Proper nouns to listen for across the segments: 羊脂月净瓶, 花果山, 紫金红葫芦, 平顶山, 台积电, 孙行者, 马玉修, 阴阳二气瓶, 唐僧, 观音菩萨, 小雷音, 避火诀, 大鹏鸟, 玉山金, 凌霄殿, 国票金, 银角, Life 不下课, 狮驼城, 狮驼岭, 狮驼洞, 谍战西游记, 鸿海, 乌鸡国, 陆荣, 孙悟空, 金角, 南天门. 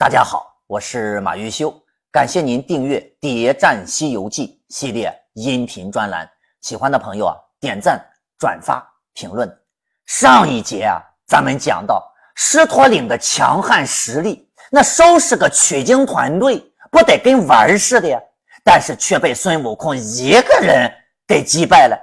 大家好，我是马玉修，感谢您订阅《谍战西游记》系列音频专栏。喜欢的朋友啊，点赞、转发、评论。上一节啊，咱们讲到狮驼岭的强悍实力，那收拾个取经团队不得跟玩似的呀？但是却被孙悟空一个人给击败了。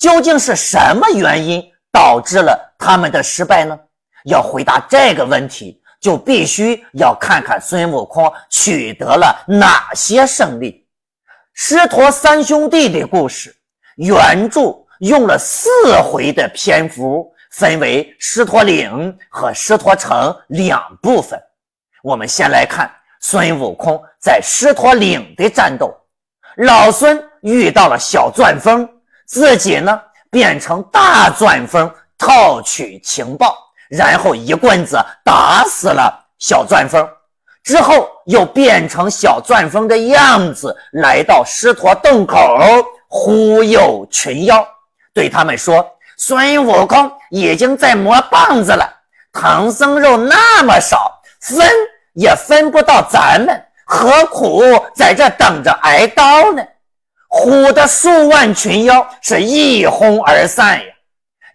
究竟是什么原因导致了他们的失败呢？要回答这个问题，就必须要看看孙悟空取得了哪些胜利。狮驼三兄弟的故事，原著用了4回的篇幅，分为狮驼岭和狮驼城2部分。我们先来看孙悟空在狮驼岭的战斗。老孙遇到了小钻风，自己呢变成大钻风套取情报，然后一棍子打死了小钻风，之后又变成小钻风的样子，来到狮驼洞口忽悠群妖，对他们说：孙悟空已经在磨棒子了，唐僧肉那么少，分也分不到咱们，何苦在这等着挨刀呢？唬得数万群妖是一哄而散呀。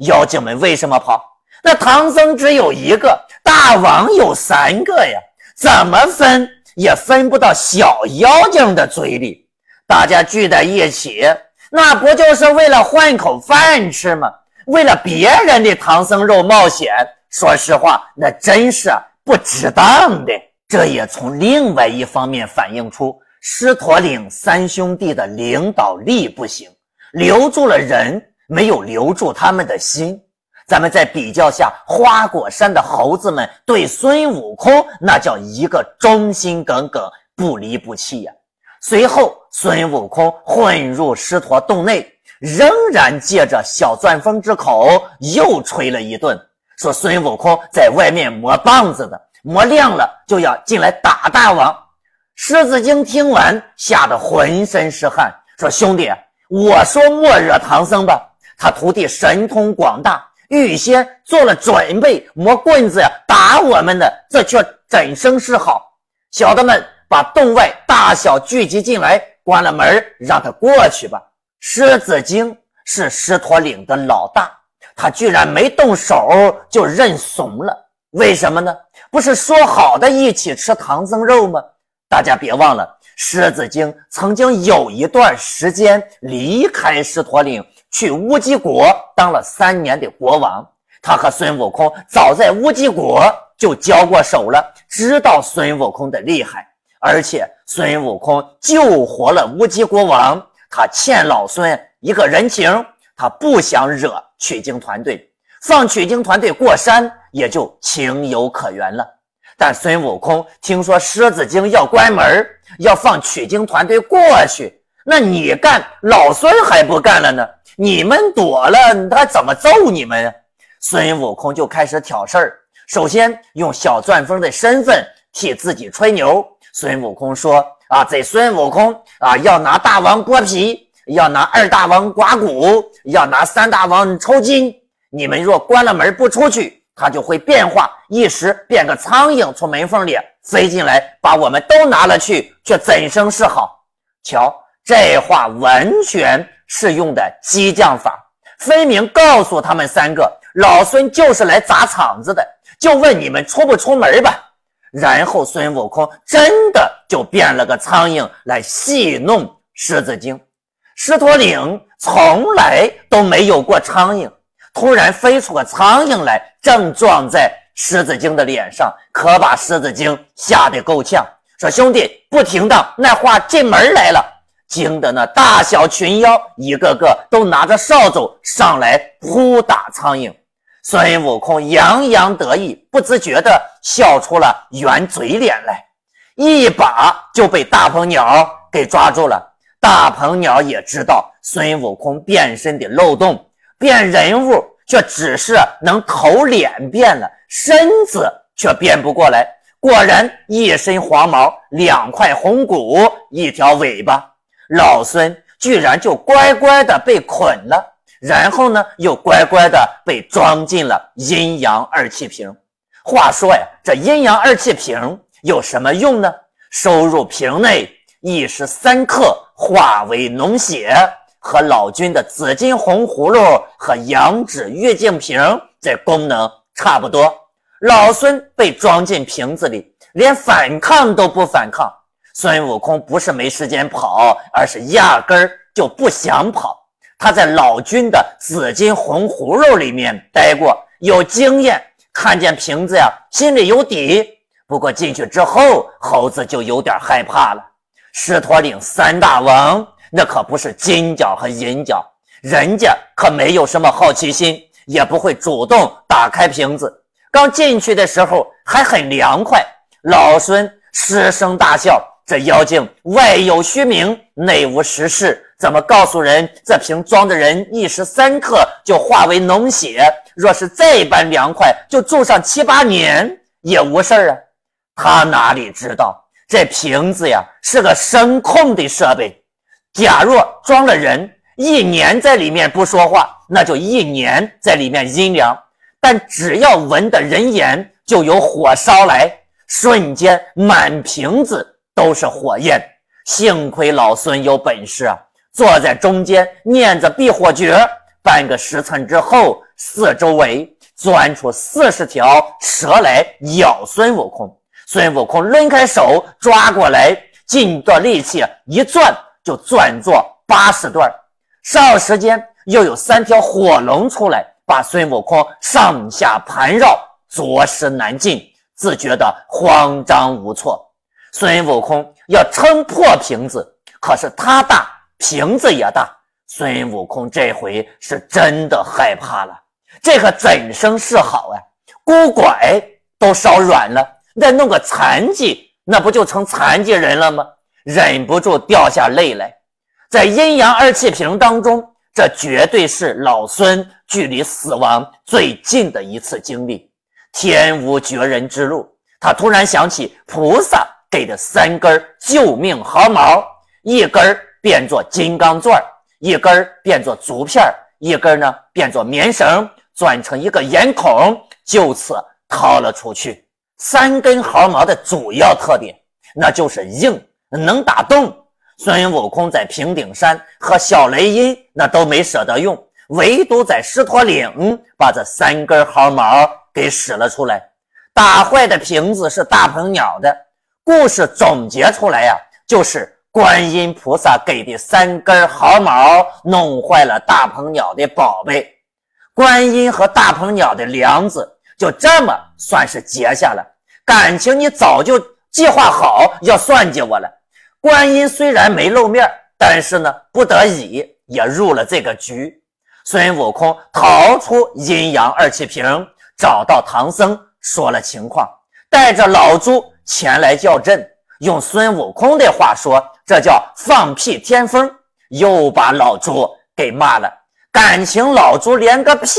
妖精们为什么跑？那唐僧只有一个，大王有3个呀，怎么分也分不到小妖精的嘴里。大家聚在一起，那不就是为了换口饭吃吗？为了别人的唐僧肉冒险，说实话那真是不值当的。这也从另外一方面反映出狮驼岭三兄弟的领导力不行，留住了人，没有留住他们的心。咱们再比较下花果山的猴子们对孙悟空，那叫一个忠心耿耿，不离不弃呀。随后孙悟空混入狮驼洞内，仍然借着小钻风之口又吹了一顿，说孙悟空在外面磨棒子的，磨亮了就要进来打大王。狮子精听完吓得浑身是汗，说兄弟，我说莫惹唐僧吧，他徒弟神通广大，预先做了准备，磨棍子打我们的，这却怎生是好？小的们把洞外大小聚集进来，关了门让他过去吧。狮子精是狮驼岭的老大，他居然没动手就认怂了，为什么呢？不是说好的一起吃唐僧肉吗？大家别忘了，狮子精曾经有一段时间离开狮驼岭，去乌鸡国当了3年的国王。他和孙悟空早在乌鸡国就交过手了，知道孙悟空的厉害，而且孙悟空救活了乌鸡国王，他欠老孙一个人情，他不想惹取经团队，放取经团队过山也就情有可原了。但孙悟空听说狮子精要关门，要放取经团队过去，那你干，老孙还不干了呢，你们躲了，他怎么揍你们呀？孙悟空就开始挑事儿，首先用小钻风的身份替自己吹牛。孙悟空说这孙悟空要拿大王剥皮，要拿2大王刮骨，要拿3大王抽筋，你们若关了门不出去，他就会变化，一时变个苍蝇从门缝里飞进来，把我们都拿了去，却怎生是好？瞧，这话完全是用的激将法，分明告诉他们3个，老孙就是来砸场子的，就问你们出不出门吧。然后孙悟空真的就变了个苍蝇来戏弄狮子精。狮驼岭从来都没有过苍蝇，突然飞出个苍蝇来，正撞在狮子精的脸上，可把狮子精吓得够呛，说兄弟不停当，那话进门来了。惊得那大小群妖一个个都拿着扫帚上来扑打苍蝇。孙悟空洋洋得意，不自觉地笑出了圆嘴脸来，一把就被大鹏鸟给抓住了。大鹏鸟也知道孙悟空变身的漏洞，变人物却只是能头脸变了，身子却变不过来，果然一身黄毛，2块红骨，1条尾巴。老孙居然就乖乖的被捆了，然后呢又乖乖的被装进了阴阳2气瓶。话说呀，这阴阳2气瓶有什么用呢？收入瓶内一时三刻化为脓血，和老君的紫金红葫芦和羊脂月净瓶这功能差不多。老孙被装进瓶子里，连反抗都不反抗。孙悟空不是没时间跑，而是压根儿就不想跑。他在老君的紫金红葫芦里面待过，有经验，看见瓶子呀，心里有底。不过进去之后，猴子就有点害怕了。狮驼岭三大王，那可不是金角和银角，人家可没有什么好奇心，也不会主动打开瓶子。刚进去的时候还很凉快，老孙失声大笑，这妖精外有虚名，内无实事，怎么告诉人这瓶装的人一时三刻就化为脓血，若是这般凉快，就住上7、8年也无事啊。他哪里知道这瓶子呀是个声控的设备，假若装了人，1年在里面不说话，那就1年在里面阴凉，但只要闻的人言，就有火烧来，瞬间满瓶子都是火焰。幸亏老孙有本事啊，坐在中间念着避火诀，半个时辰之后，四周围钻出40条蛇来咬孙悟空。孙悟空抡开手抓过来，尽段力气一转，就转作80段。稍时间又有3条火龙出来，把孙悟空上下盘绕，着实难进，自觉得慌张无措。孙悟空要撑破瓶子，可是他大，瓶子也大，孙悟空这回是真的害怕了。这可怎生是好啊？孤拐都烧软了，再弄个残疾，那不就成残疾人了吗？忍不住掉下泪来。在阴阳二气瓶当中，这绝对是老孙距离死亡最近的一次经历。天无绝人之路，他突然想起菩萨给的3根救命毫毛，一根变作金刚钻，一根变作竹片，一根呢变作棉绳，钻成一个眼孔，就此掏了出去。3根毫毛的主要特点，那就是硬，能打洞。孙悟空在平顶山和小雷音那都没舍得用，唯独在狮驼岭把这3根毫毛给使了出来。打坏的瓶子是大鹏鸟的。故事总结出来呀，就是观音菩萨给的3根毫毛弄坏了大鹏鸟的宝贝。观音和大鹏鸟的梁子就这么算是结下了。感情你早就计划好要算计我了。观音虽然没露面，但是呢，不得已也入了这个局。孙悟空逃出阴阳二气瓶，找到唐僧说了情况，带着老猪前来叫阵。用孙悟空的话说，这叫放屁天风，又把老猪给骂了。感情老猪连个屁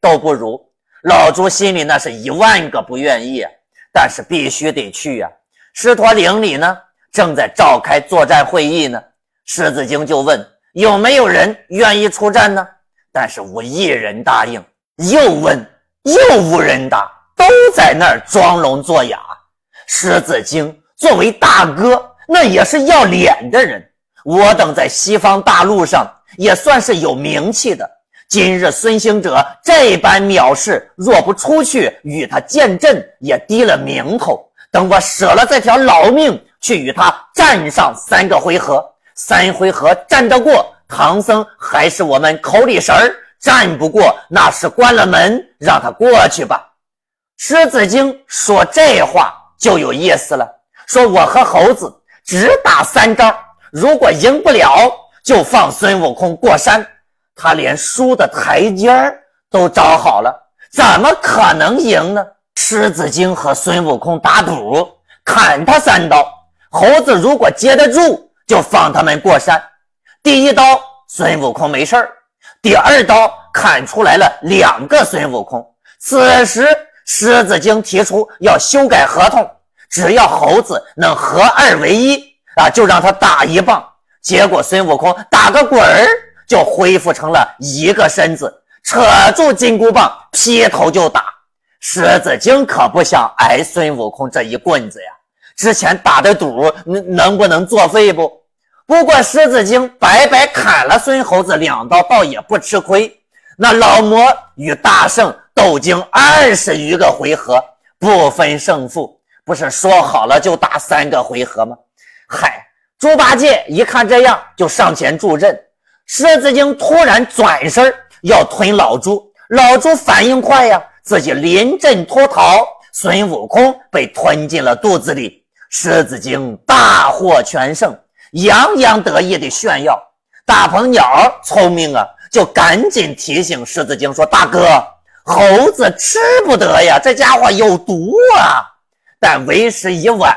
都不如，老猪心里那是10000个不愿意，但是必须得去啊。狮驼岭里呢正在召开作战会议呢，狮子精就问有没有人愿意出战呢？但是无一人答应，又问又无人答，都在那儿装聋作哑。狮子精作为大哥，那也是要脸的人，我等在西方大陆上也算是有名气的，今日孙行者这般藐视，若不出去与他见阵，也低了名头，等我舍了这条老命去与他战上3个回合，3回合战得过唐僧还是我们口里神儿，战不过那是关了门，让他过去吧。狮子精说这话就有意思了，说我和猴子只打3招，如果赢不了就放孙悟空过山。他连输的台阶都找好了，怎么可能赢呢？狮子精和孙悟空打赌，砍他3刀，猴子如果接得住，就放他们过山。第1刀孙悟空没事儿，第2刀砍出来了2个孙悟空。此时狮子精提出要修改合同，只要猴子能合2为1啊，就让他打一棒。结果孙悟空打个滚儿，就恢复成了1个身子，扯住金箍棒劈头就打。狮子精可不想挨孙悟空这一棍子呀，之前打的赌能不能作废不？不过狮子精白白砍了孙猴子2刀，倒也不吃亏。那老魔与大圣斗经20余个回合，不分胜负，不是说好了就打3个回合吗？嗨，猪八戒一看这样就上前助阵。狮子精突然转身要吞老猪，老猪反应快呀，自己临阵脱逃，孙悟空被吞进了肚子里。狮子精大获全胜，洋洋得意地炫耀。大鹏鸟聪明啊，就赶紧提醒狮子精说，大哥，猴子吃不得呀，这家伙有毒啊。但为时已晚，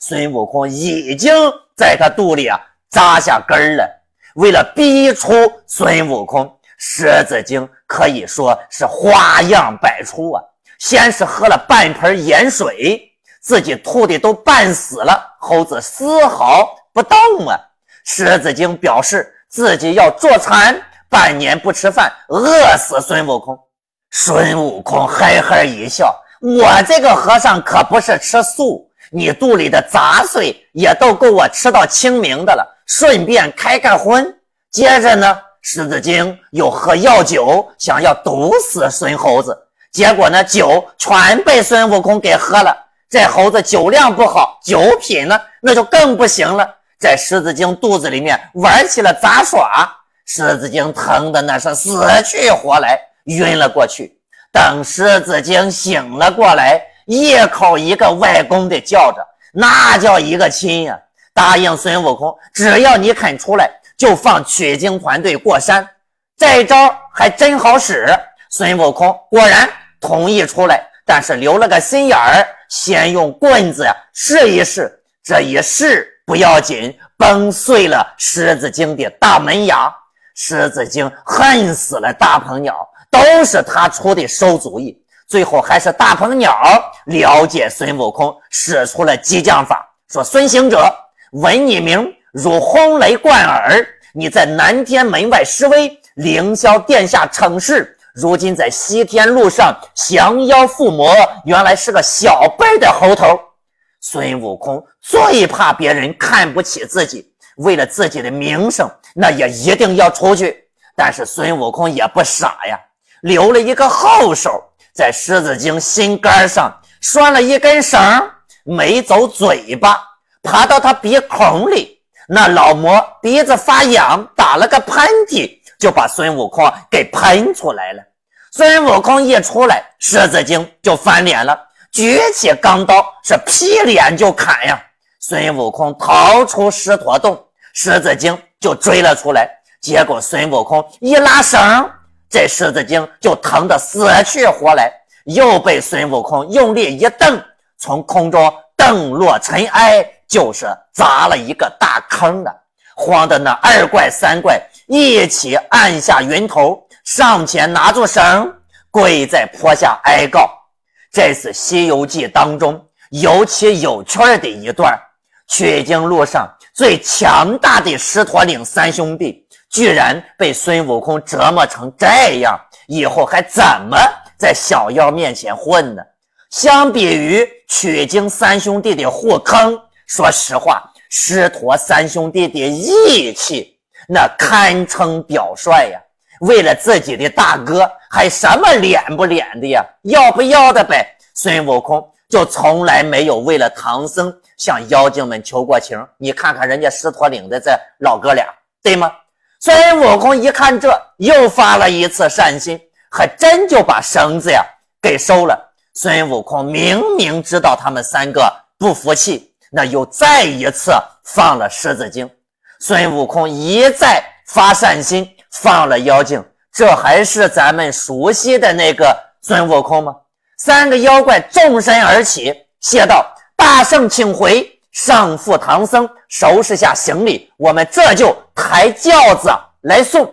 孙悟空已经在他肚里扎下根了。为了逼出孙悟空，狮子精可以说是花样百出啊。先是喝了半盆盐水，自己吐的都半死了，猴子丝毫不动啊。狮子精表示自己要坐禅半年不吃饭，饿死孙悟空。孙悟空嘿嘿一笑，我这个和尚可不是吃素，你肚里的杂碎也都够我吃到清明的了，顺便开荤。接着呢，狮子精又喝药酒，想要毒死孙猴子。结果呢，酒全被孙悟空给喝了。这猴子酒量不好，酒品呢那就更不行了，在狮子精肚子里面玩起了杂耍。狮子精疼的那是死去活来，晕了过去。等狮子精醒了过来，一口一个外公的叫着，那叫一个亲呀！答应孙悟空，只要你肯出来，就放取经团队过山。这招还真好使，孙悟空果然同意出来，但是留了个心眼儿，先用棍子试一试。这一试不要紧，崩碎了狮子精的大门牙。狮子精恨死了大鹏鸟，都是他出的馊主意。最后还是大鹏鸟了解孙悟空，使出了激将法，说，孙行者，闻你名如轰雷贯耳，你在南天门外示威，凌霄殿下逞势，如今在西天路上降妖伏魔，原来是个小辈的猴头。孙悟空最怕别人看不起自己，为了自己的名声，那也一定要出去。但是孙悟空也不傻呀，留了一个后手，在狮子精心肝上拴了一根绳，没走嘴巴，爬到他鼻孔里。那老魔鼻子发痒，打了个喷嚏，就把孙悟空给喷出来了。孙悟空一出来，狮子精就翻脸了，举起钢刀是劈脸就砍呀。孙悟空逃出狮驼洞，狮子精就追了出来。结果孙悟空一拉绳，这狮子精就疼得死去活来，又被孙悟空用力一蹬，从空中蹬落尘埃，就是砸了一个大坑的。慌得那二怪三怪一起按下云头，上前拿住绳，跪在坡下哀告。这次西游记当中尤其有趣的一段，取经路上最强大的狮驼岭三兄弟居然被孙悟空折磨成这样，以后还怎么在小妖面前混呢？相比于取经三兄弟的互坑，说实话，狮驼三兄弟的义气那堪称表率呀。为了自己的大哥，还什么脸不脸的呀，要不要的呗。孙悟空就从来没有为了唐僧向妖精们求过情，你看看人家狮驼岭的这老哥俩，对吗？孙悟空一看这，又发了一次善心，还真就把绳子给收了。孙悟空明明知道他们3个不服气，那又再一次放了狮子精。孙悟空一再发善心，放了妖精，这还是咱们熟悉的那个孙悟空吗？3个妖怪纵身而起，谢道，大圣请回，上父唐僧收拾下行李，我们这就抬轿子来送。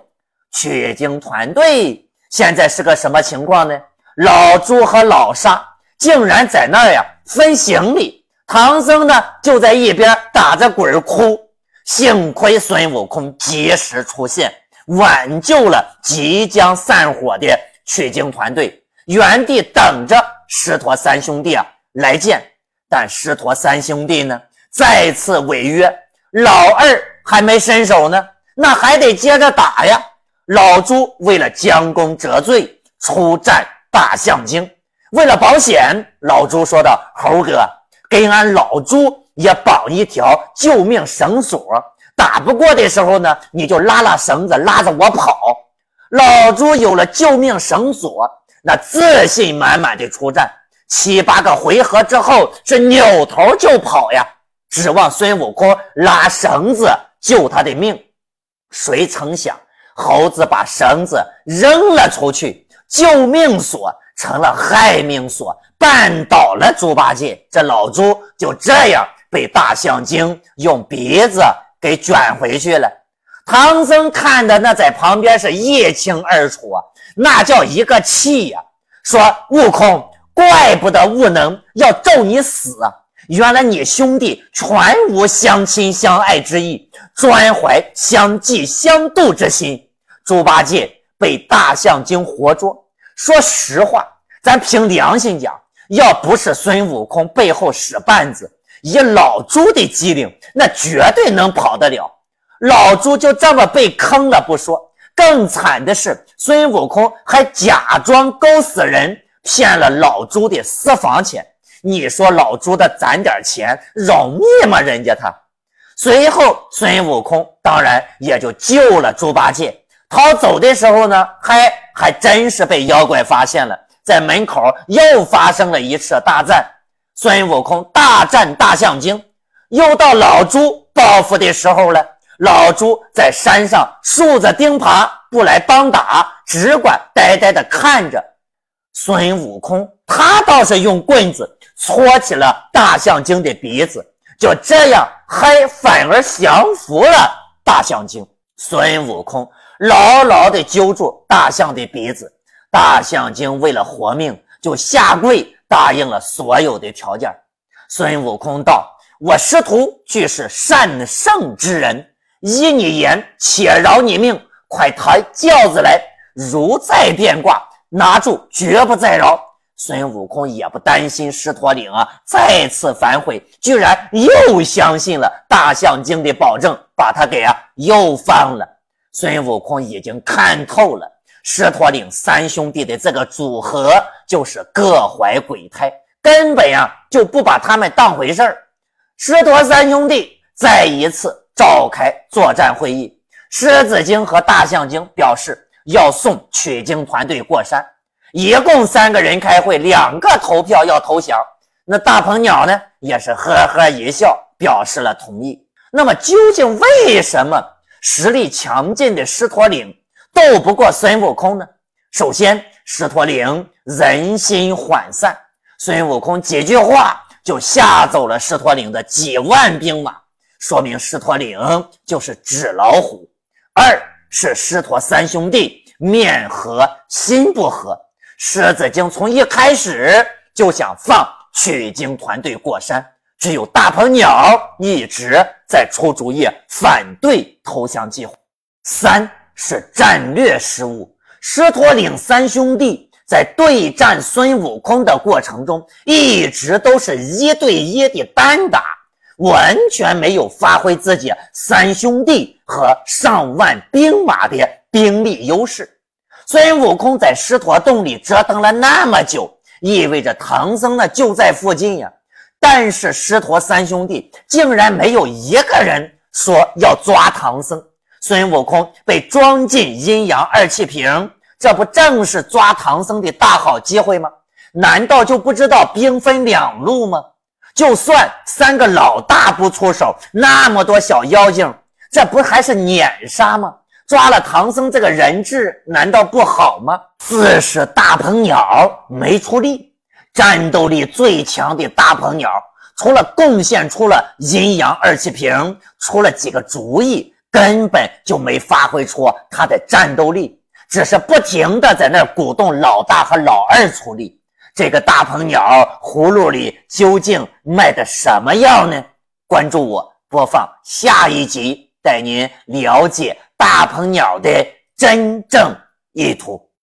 取经团队现在是个什么情况呢？老猪和老沙竟然在那儿分行李，唐僧呢就在一边打着滚哭。幸亏孙悟空及时出现，挽救了即将散伙的取经团队，原地等着狮驼三兄弟来见。但师陀三兄弟呢再次违约，老二还没伸手呢，那还得接着打呀。老朱为了将功折罪，出战大象精。为了保险，老朱说道：“猴哥，给俺老朱也绑一条救命绳索，打不过的时候呢，你就拉拉绳子，拉着我跑。”老朱有了救命绳索，那自信满满的出战。7、8个回合之后，是扭头就跑呀，指望孙悟空拉绳子救他的命。谁曾想，猴子把绳子扔了出去，救命锁成了害命锁，绊倒了猪八戒。这老猪就这样被大象精用鼻子给卷回去了。唐僧看的那在旁边是一清二楚啊，那叫一个气呀！说悟空，怪不得悟能要咒你死啊！原来你兄弟全无相亲相爱之意，专怀相忌相妒之心。猪八戒被大象精活捉。说实话，咱凭良心讲，要不是孙悟空背后使绊子，以老猪的机灵，那绝对能跑得了。老朱就这么被坑了不说，更惨的是孙悟空还假装勾死人，骗了老朱的私房钱。你说老朱的攒点钱容易吗？人家他随后孙悟空当然也就救了猪八戒。逃走的时候呢，还真是被妖怪发现了，在门口又发生了一次大战。孙悟空大战大象精，又到老朱报复的时候了。老朱在山上竖着钉耙，不来帮打，只管呆呆的看着。孙悟空他倒是用棍子戳起了大象精的鼻子，就这样还反而降服了大象精。孙悟空牢牢地揪住大象的鼻子，大象精为了活命就下跪答应了所有的条件。孙悟空道：“我师徒俱是善圣之人，依你言，且饶你命，快抬轿子来，如再变卦，拿住绝不再饶。”孙悟空也不担心狮驼岭啊再次反悔，居然又相信了大象精的保证，把他给又放了。孙悟空已经看透了狮驼岭三兄弟的这个组合就是各怀鬼胎，根本就不把他们当回事儿。师徒三兄弟再一次召开作战会议，狮子精和大象精表示要送取经团队过山。一共3个人开会，2个投票要投降。那大鹏鸟呢也是呵呵一笑，表示了同意。那么究竟为什么实力强劲的狮驼岭斗不过孙悟空呢？首先，狮驼岭人心涣散，孙悟空几句话就吓走了狮驼岭的几万兵马，说明狮驼岭就是纸老虎。2是狮驼三兄弟面和心不和，狮子精从一开始就想放取经团队过山，只有大鹏鸟一直在出主意反对投降计划。3是战略失误，狮驼岭三兄弟在对战孙悟空的过程中，一直都是1对1的单打，完全没有发挥自己三兄弟和上万兵马的兵力优势。孙悟空在狮驼洞里折腾了那么久，意味着唐僧呢就在附近呀。但是狮驼三兄弟竟然没有一个人说要抓唐僧，孙悟空被装进阴阳二气瓶，这不正是抓唐僧的大好机会吗？难道就不知道兵分两路吗？就算3个老大不出手，那么多小妖精，这不还是碾杀吗？抓了唐僧这个人质，难道不好吗？4是大鹏鸟没出力，战斗力最强的大鹏鸟，除了贡献出了阴阳二气瓶，出了几个主意，根本就没发挥出他的战斗力，只是不停地在那鼓动老大和老二出力。这个大鹏鸟葫芦里究竟卖的什么药呢？关注我，播放下一集，带您了解大鹏鸟的真正意图。